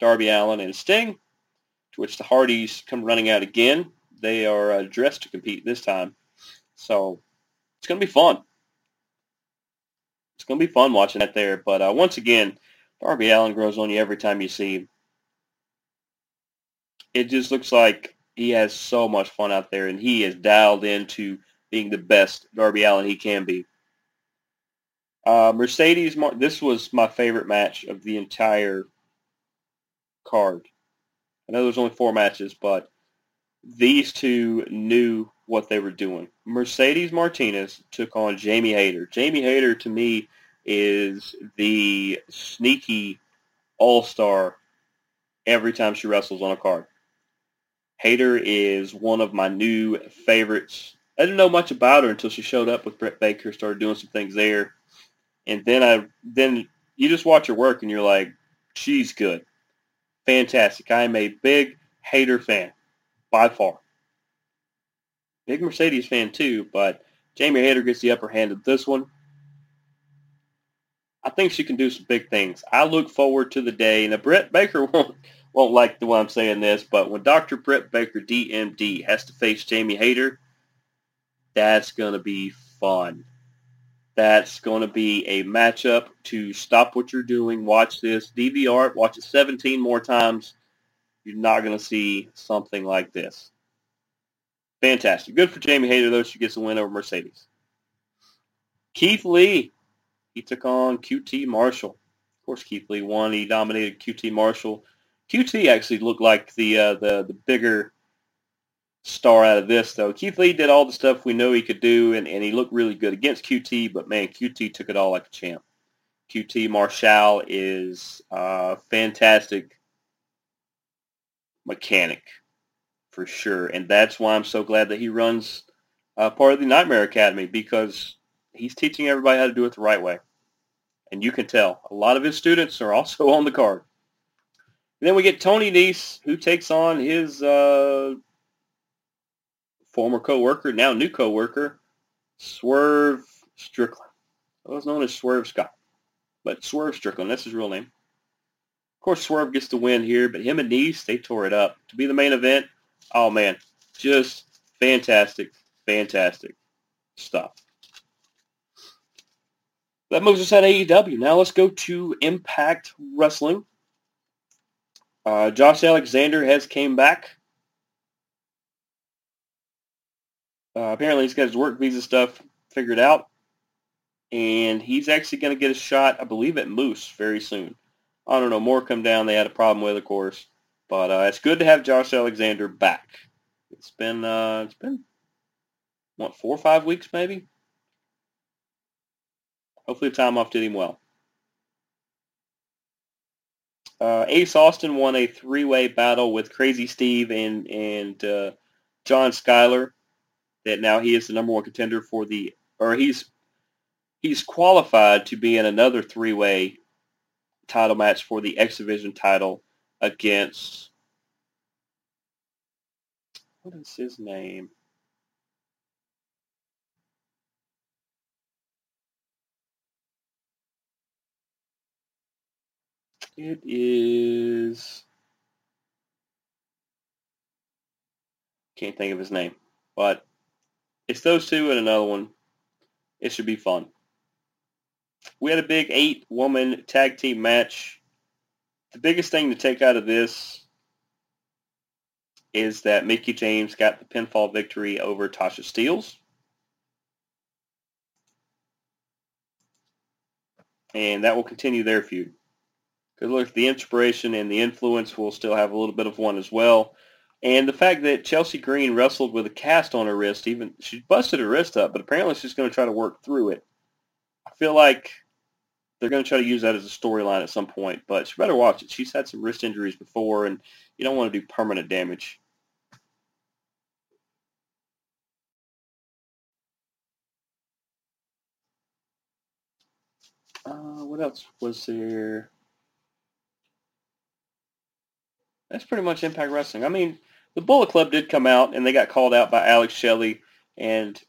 Darby Allin and Sting, to which the Hardys come running out again. They are dressed to compete this time. So it's going to be fun. It's going to be fun watching that there. But once again, Darby Allin grows on you every time you see him. It just looks like he has so much fun out there, and he is dialed into being the best Darby Allin he can be. Mercedes, this was my favorite match of the entire card. I know there's only four matches, but these two knew what they were doing. Mercedes Martinez took on Jamie Hayter. Jamie Hayter, to me, is the sneaky all-star every time she wrestles on a card. Hayter is one of my new favorites. I didn't know much about her until she showed up with Britt Baker, started doing some things there. And then you just watch her work, and you're like, she's good. Fantastic. I am a big Hayter fan, by far. Big Mercedes fan, too, but Jamie Hayter gets the upper hand of this one. I think she can do some big things. I look forward to the day, and Britt Baker won't like the way I'm saying this, but when Dr. Britt Baker, DMD, has to face Jamie Hayter, that's going to be fun. That's going to be a matchup to stop what you're doing. Watch this. DVR it. Watch it 17 more times. You're not going to see something like this. Fantastic. Good for Jamie Hayter, though. She gets a win over Mercedes. Keith Lee. He took on QT Marshall. Of course, Keith Lee won. He dominated QT Marshall. QT actually looked like the bigger star out of this, though. Keith Lee did all the stuff we know he could do, and he looked really good against QT, but, man, QT took it all like a champ. QT Marshall is a fantastic mechanic, for sure, and that's why I'm so glad that he runs part of the Nightmare Academy, because he's teaching everybody how to do it the right way, and you can tell. A lot of his students are also on the card. And then we get Tony Nese, who takes on his former co-worker, now new co-worker, Swerve Strickland. I was known as Swerve Scott, but Swerve Strickland, that's his real name. Of course, Swerve gets the win here, but him and Nese, they tore it up. To be the main event, oh man, just fantastic, fantastic stuff. That moves us out of AEW. Now let's go to Impact Wrestling. Josh Alexander has came back. Apparently he's got his work visa stuff figured out. And he's actually going to get a shot, I believe, at Moose very soon. I don't know. More come down. They had a problem with, of course. But it's good to have Josh Alexander back. It's been what, 4 or 5 weeks maybe? Hopefully time off did him well. Ace Austin won a three-way battle with Crazy Steve and John Skyler. That now he is the number one contender for the, or he's qualified to be in another three-way title match for the X Division title against, what is his name? It is, can't think of his name, but it's those two and another one. It should be fun. We had a big 8-woman tag team match. The biggest thing to take out of this is that Mickie James got the pinfall victory over Tasha Steelz. And that will continue their feud. Because look, the inspiration and the influence will still have a little bit of one as well. And the fact that Chelsea Green wrestled with a cast on her wrist, even she busted her wrist up, but apparently she's going to try to work through it. I feel like they're going to try to use that as a storyline at some point, but she better watch it. She's had some wrist injuries before, and you don't want to do permanent damage. What else was there? That's pretty much Impact Wrestling. I mean, the Bullet Club did come out, and they got called out by Alex Shelley and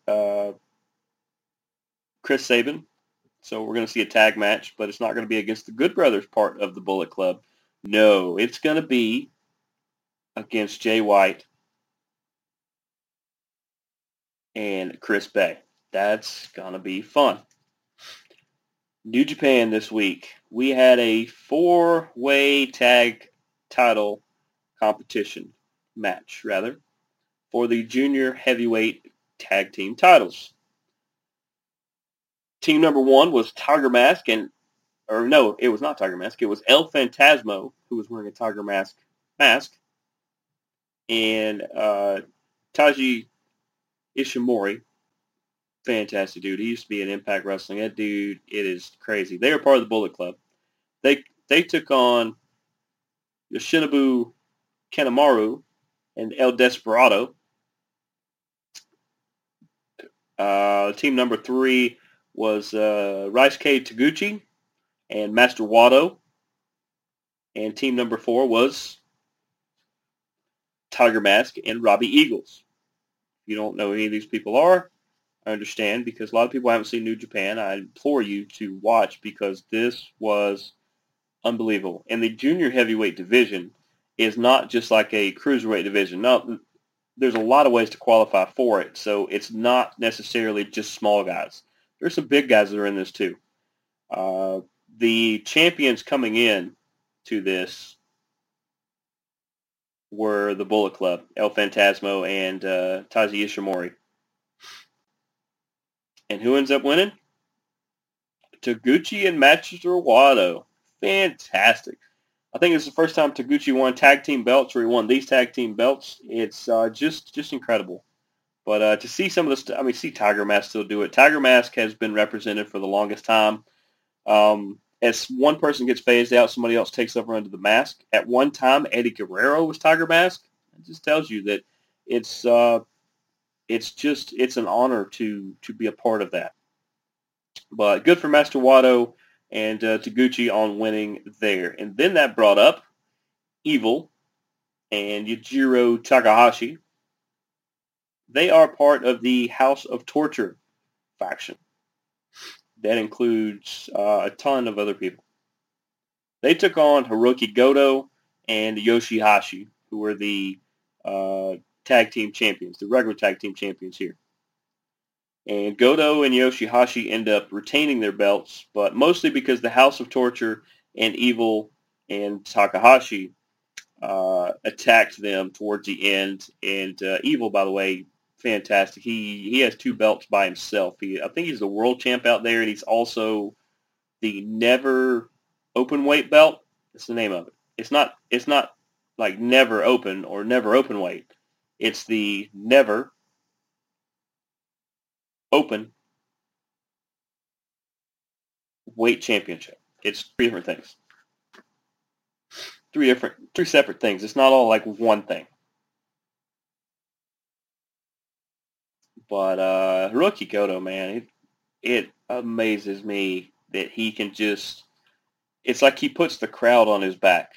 Chris Sabin. So we're going to see a tag match, but it's not going to be against the Good Brothers part of the Bullet Club. No, it's going to be against Jay White and Chris Bay. That's going to be fun. New Japan this week. We had a 4-way tag title competition match, rather, for the junior heavyweight tag team titles. Team number one was Tiger Mask and, or no, it was not Tiger Mask. It was El Fantasmo, who was wearing a Tiger Mask, and Taji Ishimori. Fantastic dude. He used to be in Impact Wrestling. That dude, it is crazy. They are part of the Bullet Club. They took on Yoshinobu Kanemaru and El Desperado. Team number three was Raisuke Taguchi and Master Wado. And team number four was Tiger Mask and Robbie Eagles. If you don't know who any of these people are, I understand, because a lot of people haven't seen New Japan. I implore you to watch, because this was unbelievable. And the junior heavyweight division is not just like a cruiserweight division. Now, there's a lot of ways to qualify for it, so it's not necessarily just small guys. There's some big guys that are in this too. The champions coming in to this were the Bullet Club, El Fantasmo and Taji Ishimori. And who ends up winning? Taguchi and Master Wado. Fantastic. I think it's the first time Taguchi won tag team belts, or he won these tag team belts. It's just incredible. But to see some of this, see Tiger Mask still do it. Tiger Mask has been represented for the longest time. As one person gets phased out, somebody else takes over under the mask. At one time, Eddie Guerrero was Tiger Mask. It just tells you that it's an honor to be a part of that. But good for Master Wado and Taguchi on winning there. And then that brought up Evil and Yujiro Takahashi. They are part of the House of Torture faction. That includes a ton of other people. They took on Hirooki Goto and Yoshihashi, who were the tag team champions, the regular tag team champions here. And Goto and Yoshihashi end up retaining their belts, but mostly because the House of Torture and Evil and Takahashi attacked them towards the end. And Evil, by the way, fantastic. He has 2 belts by himself. I think he's the world champ out there, and he's also the never open weight belt. That's the name of it. It's not like never open or never open weight. It's the never open weight championship. It's 3 different things. 3 separate things. It's not all like one thing. But Hirooki Goto, man, it amazes me that he can just, it's like he puts the crowd on his back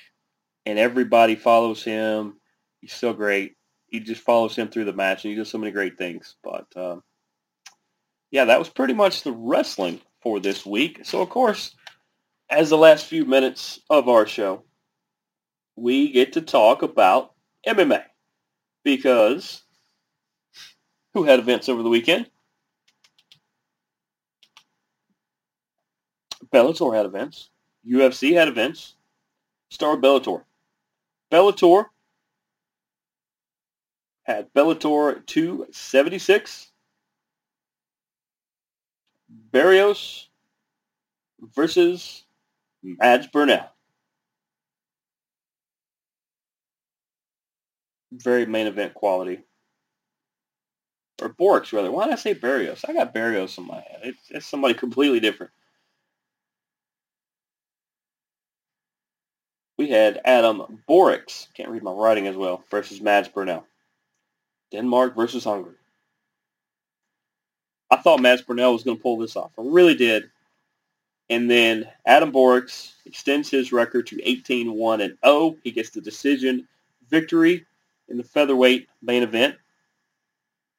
and everybody follows him. He's so great. He just follows him through the match, and he does so many great things. But, yeah, that was pretty much the wrestling for this week. So, of course, as the last few minutes of our show, we get to talk about MMA, because who had events over the weekend? Bellator had events. UFC had events. Start Bellator. Bellator had Bellator 276. Berrios versus Mads Burnell. Very main event quality. Or Borks, rather. Why did I say Berrios? I got Berrios in my head. It's somebody completely different. We had Adam Borks, can't read my writing as well, versus Mads Burnell. Denmark versus Hungary. I thought Mads Burnell was going to pull this off. I really did. And then Adam Borks extends his record to 18-1-0. He gets the decision victory in the featherweight main event.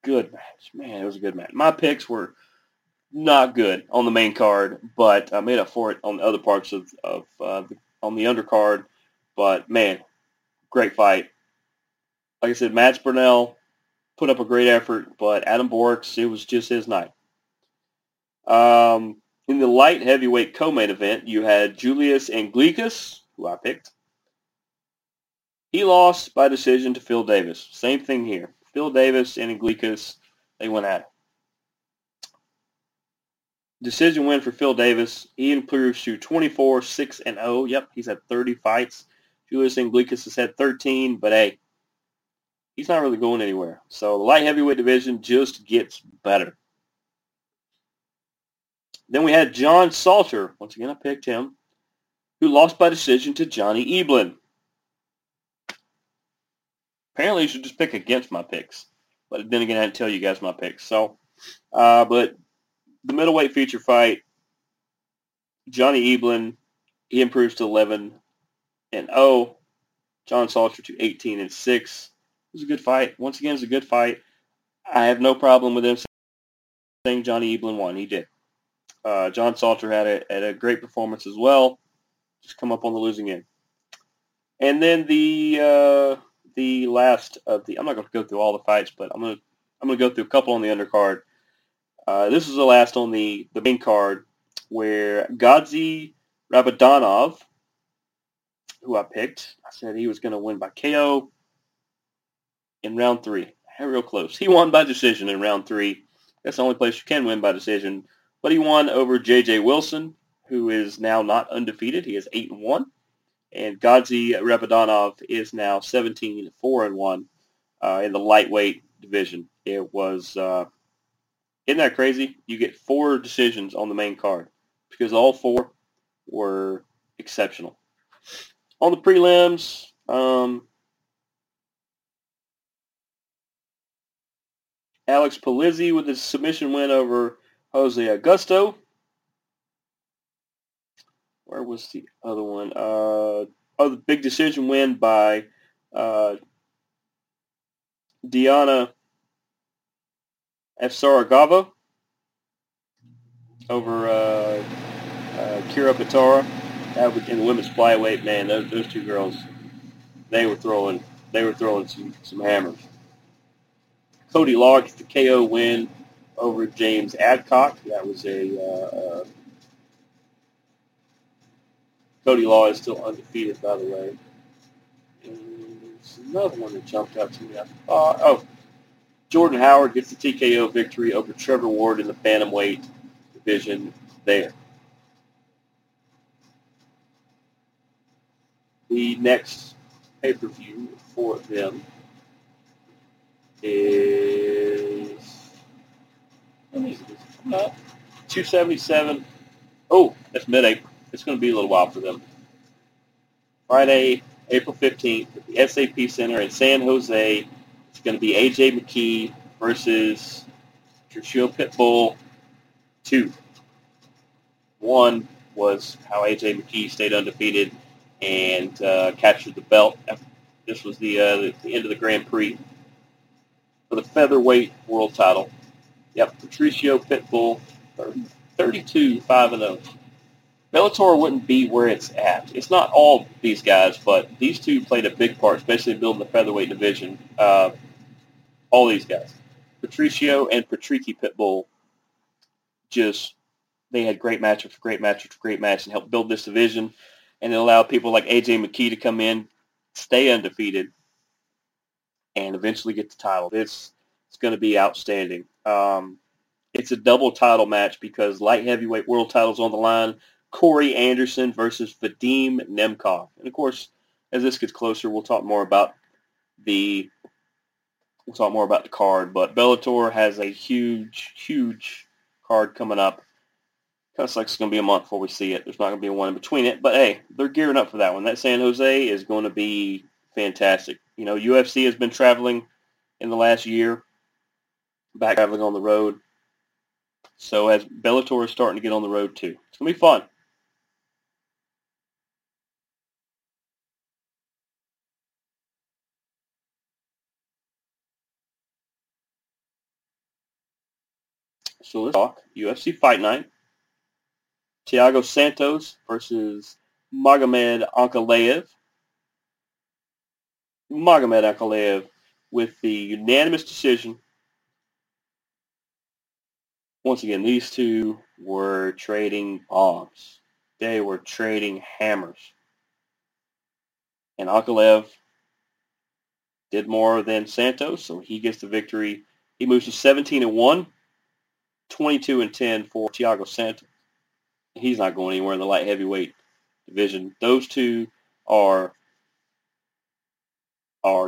Good match. Man, it was a good match. My picks were not good on the main card, but I made up for it on the other parts on the undercard. But, man, great fight. Like I said, Mads Burnell put up a great effort, but Adam Borks, it was just his night. In the light heavyweight co-main event, you had Julius Anglicus, who I picked. He lost by decision to Phil Davis. Same thing here. Phil Davis and Anglicus, they went at it. Decision win for Phil Davis. He improves to 24-6-0. Yep, he's had 30 fights. Julius Anglicus has had 13, but hey, he's not really going anywhere. So the light heavyweight division just gets better. Then we had John Salter. Once again, I picked him, who lost by decision to Johnny Eblin. Apparently, you should just pick against my picks. But then again, I didn't tell you guys my picks. So, but the middleweight feature fight, Johnny Eblin, he improves to 11-0. John Salter to 18-6. It was a good fight. Once again, it was a good fight. I have no problem with him saying Johnny Eblin won. He did. John Salter had a great performance as well. Just come up on the losing end. And then the last of the, I'm not going to go through all the fights, but I'm going to go through a couple on the undercard. This is the last on the main card where Godzi Rabadanov, who I picked, I said he was going to win by KO in round three. Real close. He won by decision in round three. That's the only place you can win by decision. But he won over J.J. Wilson, who is now not undefeated. He is 8-1. And Godzi Rabadanov is now 17-4-1 in the lightweight division. It was, isn't that crazy? You get four decisions on the main card because all four were exceptional. On the prelims, Alex Polizzi with his submission win over Jose Augusto. Where was the other one? The big decision win by Diana Efsaragova over Kira Pitara in the women's flyweight. Man, those two girls, they were throwing some hammers. Cody Law gets the KO win over James Adcock. That was Cody Law is still undefeated, by the way. And it's another one that jumped out to me. Jordan Howard gets the TKO victory over Trevor Ward in the bantamweight division there. The next pay-per-view for them is 277. Oh, that's mid-April. It's going to be a little while for them. Friday, April 15th, at the SAP Center in San Jose, it's going to be A.J. McKee versus Joshua Pitbull 2. One was how A.J. McKee stayed undefeated and captured the belt. This was the end of the Grand Prix for the featherweight world title. Yep, Patricio Pitbull, 32-5-0. Bellator wouldn't be where it's at. It's not all these guys, but these two played a big part, especially building the featherweight division. All these guys. Patricio and Patricky Pitbull, just, they had great matchups, great matchups, great matches, and helped build this division. And it allowed people like AJ McKee to come in, stay undefeated, and eventually get the title. It's going to be outstanding. It's a double title match because light heavyweight world title's on the line. Corey Anderson versus Vadim Nemkov. And, of course, as this gets closer, we'll talk more about the card. But Bellator has a huge, huge card coming up. Kind of like it's going to be a month before we see it. There's not going to be one in between it. But, hey, they're gearing up for that one. That San Jose is going to be fantastic. You know, UFC has been traveling in the last year, back traveling on the road. So as Bellator is starting to get on the road, too. It's going to be fun. So let's talk UFC Fight Night. Thiago Santos versus Magomed Ankalaev. Magomed Ankalaev with the unanimous decision. Once again, these two were trading bombs. They were trading hammers. And Ankalaev did more than Santos, so he gets the victory. He moves to 17-1, 22-10 for Thiago Santos. He's not going anywhere in the light heavyweight division. Those two are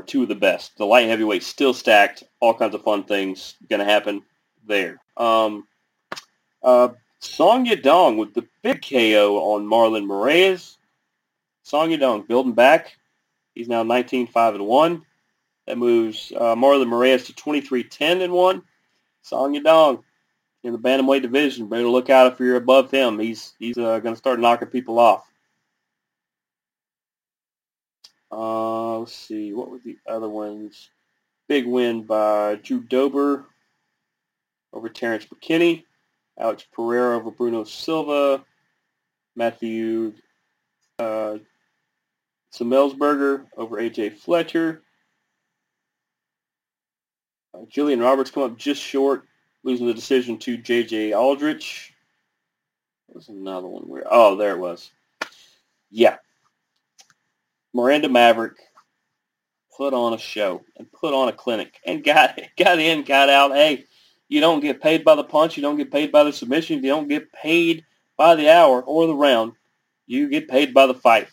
two of the best. The light heavyweight's still stacked. All kinds of fun things going to happen there. Song Yadong with the big KO on Marlon Moraes. Song Yadong building back. He's now 19-5-1. That moves Marlon Moraes to 23-10-1. Song Yadong in the bantamweight division. Better look out if you're above him. He's going to start knocking people off. Let's see. What were the other ones? Big win by Drew Dober over Terrence McKinney. Alex Pereira over Bruno Silva. Matthew Semelsberger over AJ Fletcher. Julian Roberts come up just short, losing the decision to J.J. Aldrich. There's another one where... Oh, there it was. Yeah. Miranda Maverick put on a show and put on a clinic and got in, got out. Hey, you don't get paid by the punch. You don't get paid by the submission. You don't get paid by the hour or the round. You get paid by the fight.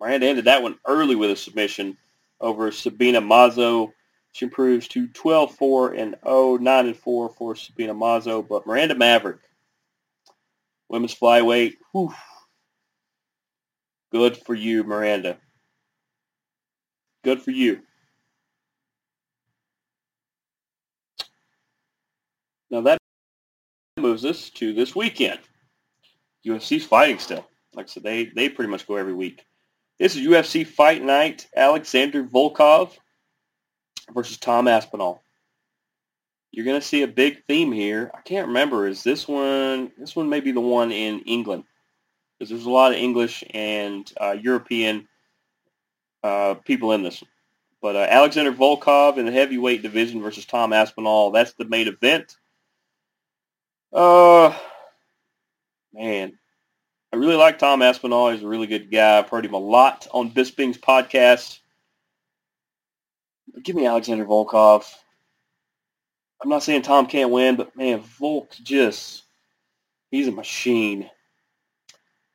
Miranda ended that one early with a submission over Sabina Mazo. She improves to 12-4-0, 9-4 for Sabina Mazo. But Miranda Maverick, women's flyweight, whew, good for you, Miranda. Good for you. Now that moves us to this weekend. UFC's fighting still. Like I said, they pretty much go every week. This is UFC Fight Night. Alexander Volkov versus Tom Aspinall. You're going to see a big theme here. I can't remember. Is this one? This one may be the one in England, because there's a lot of English and European people in this one. But Alexander Volkov in the heavyweight division versus Tom Aspinall. That's the main event. Man, I really like Tom Aspinall. He's a really good guy. I've heard him a lot on Bisping's podcast. Give me Alexander Volkov. I'm not saying Tom can't win, but, man, Volk just, he's a machine.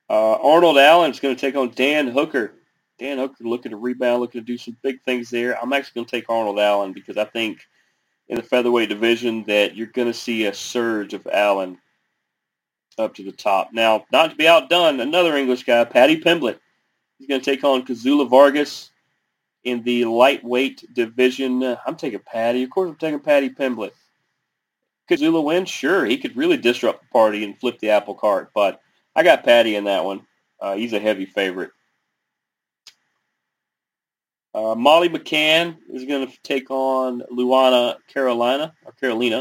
Arnold Allen's going to take on Dan Hooker. Dan Hooker looking to rebound, looking to do some big things there. I'm actually going to take Arnold Allen because I think in the featherweight division that you're going to see a surge of Allen up to the top. Now, not to be outdone, another English guy, Paddy Pimblett. He's going to take on Kazula Vargas. In the lightweight division, I'm taking Paddy. Of course, I'm taking Paddy Pimblett. Could Zula win? Sure. He could really disrupt the party and flip the apple cart, but I got Paddy in that one. He's a heavy favorite. Molly McCann is going to take on Luana Carolina, in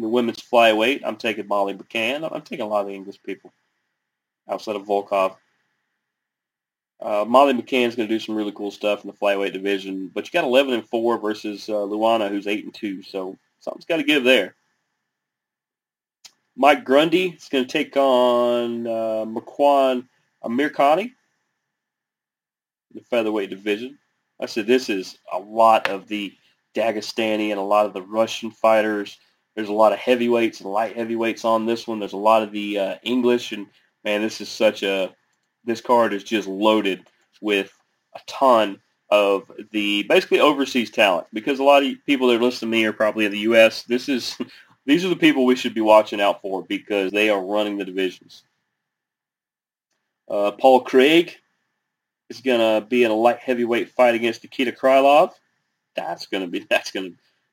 the women's flyweight. I'm taking Molly McCann. I'm taking a lot of the English people outside of Volkov. Molly McCann's going to do some really cool stuff in the flyweight division, but you got 11-4 versus Luana, who's 8-2, so something's got to give there. Mike Grundy is going to take on Maquan Amirkani in the featherweight division. I said this is a lot of the Dagestani and a lot of the Russian fighters. There's a lot of heavyweights and light heavyweights on this one. There's a lot of the English, and, man, this is such a... This card is just loaded with a ton of the basically overseas talent, because a lot of people that are listening to me are probably in the U.S. These are the people we should be watching out for because they are running the divisions. Paul Craig is going to be in a light heavyweight fight against Nikita Krylov.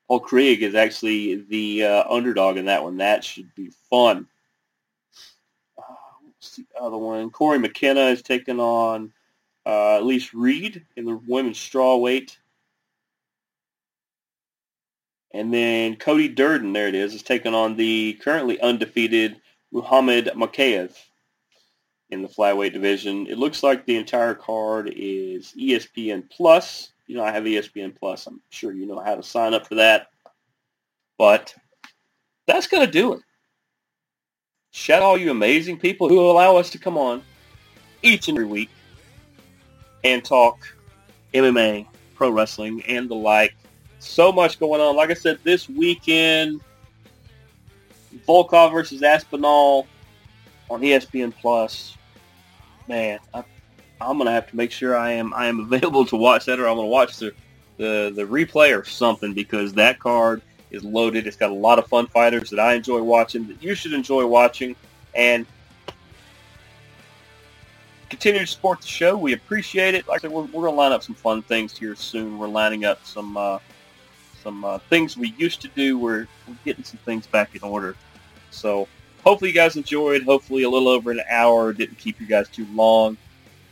Paul Craig is actually the underdog in that one. That should be fun. The other one, Corey McKenna is taking on Elise Reed in the women's strawweight. And then Cody Durden, there it is taking on the currently undefeated Muhammad Makayev in the flyweight division. It looks like the entire card is ESPN Plus. You know, I have ESPN Plus. I'm sure you know how to sign up for that. But that's going to do it. Shout out all you amazing people who allow us to come on each and every week and talk MMA, pro wrestling, and the like. So much going on. Like I said, this weekend, Volkov versus Aspinall on ESPN Plus. Man, I'm going to have to make sure I am available to watch that, or I'm going to watch the replay or something, because that card is loaded. It's got a lot of fun fighters that I enjoy watching, that you should enjoy watching, and continue to support the show. We appreciate it. Like I said, we're going to line up some fun things here soon. We're lining up some things we used to do. We're getting some things back in order. So hopefully you guys enjoyed. Hopefully a little over an hour didn't keep you guys too long.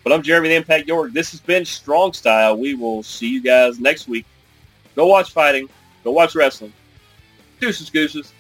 But I'm Jeremy the Impact York. This has been Strong Style. We will see you guys next week. Go watch fighting. Go watch wrestling. Deuces, gooses.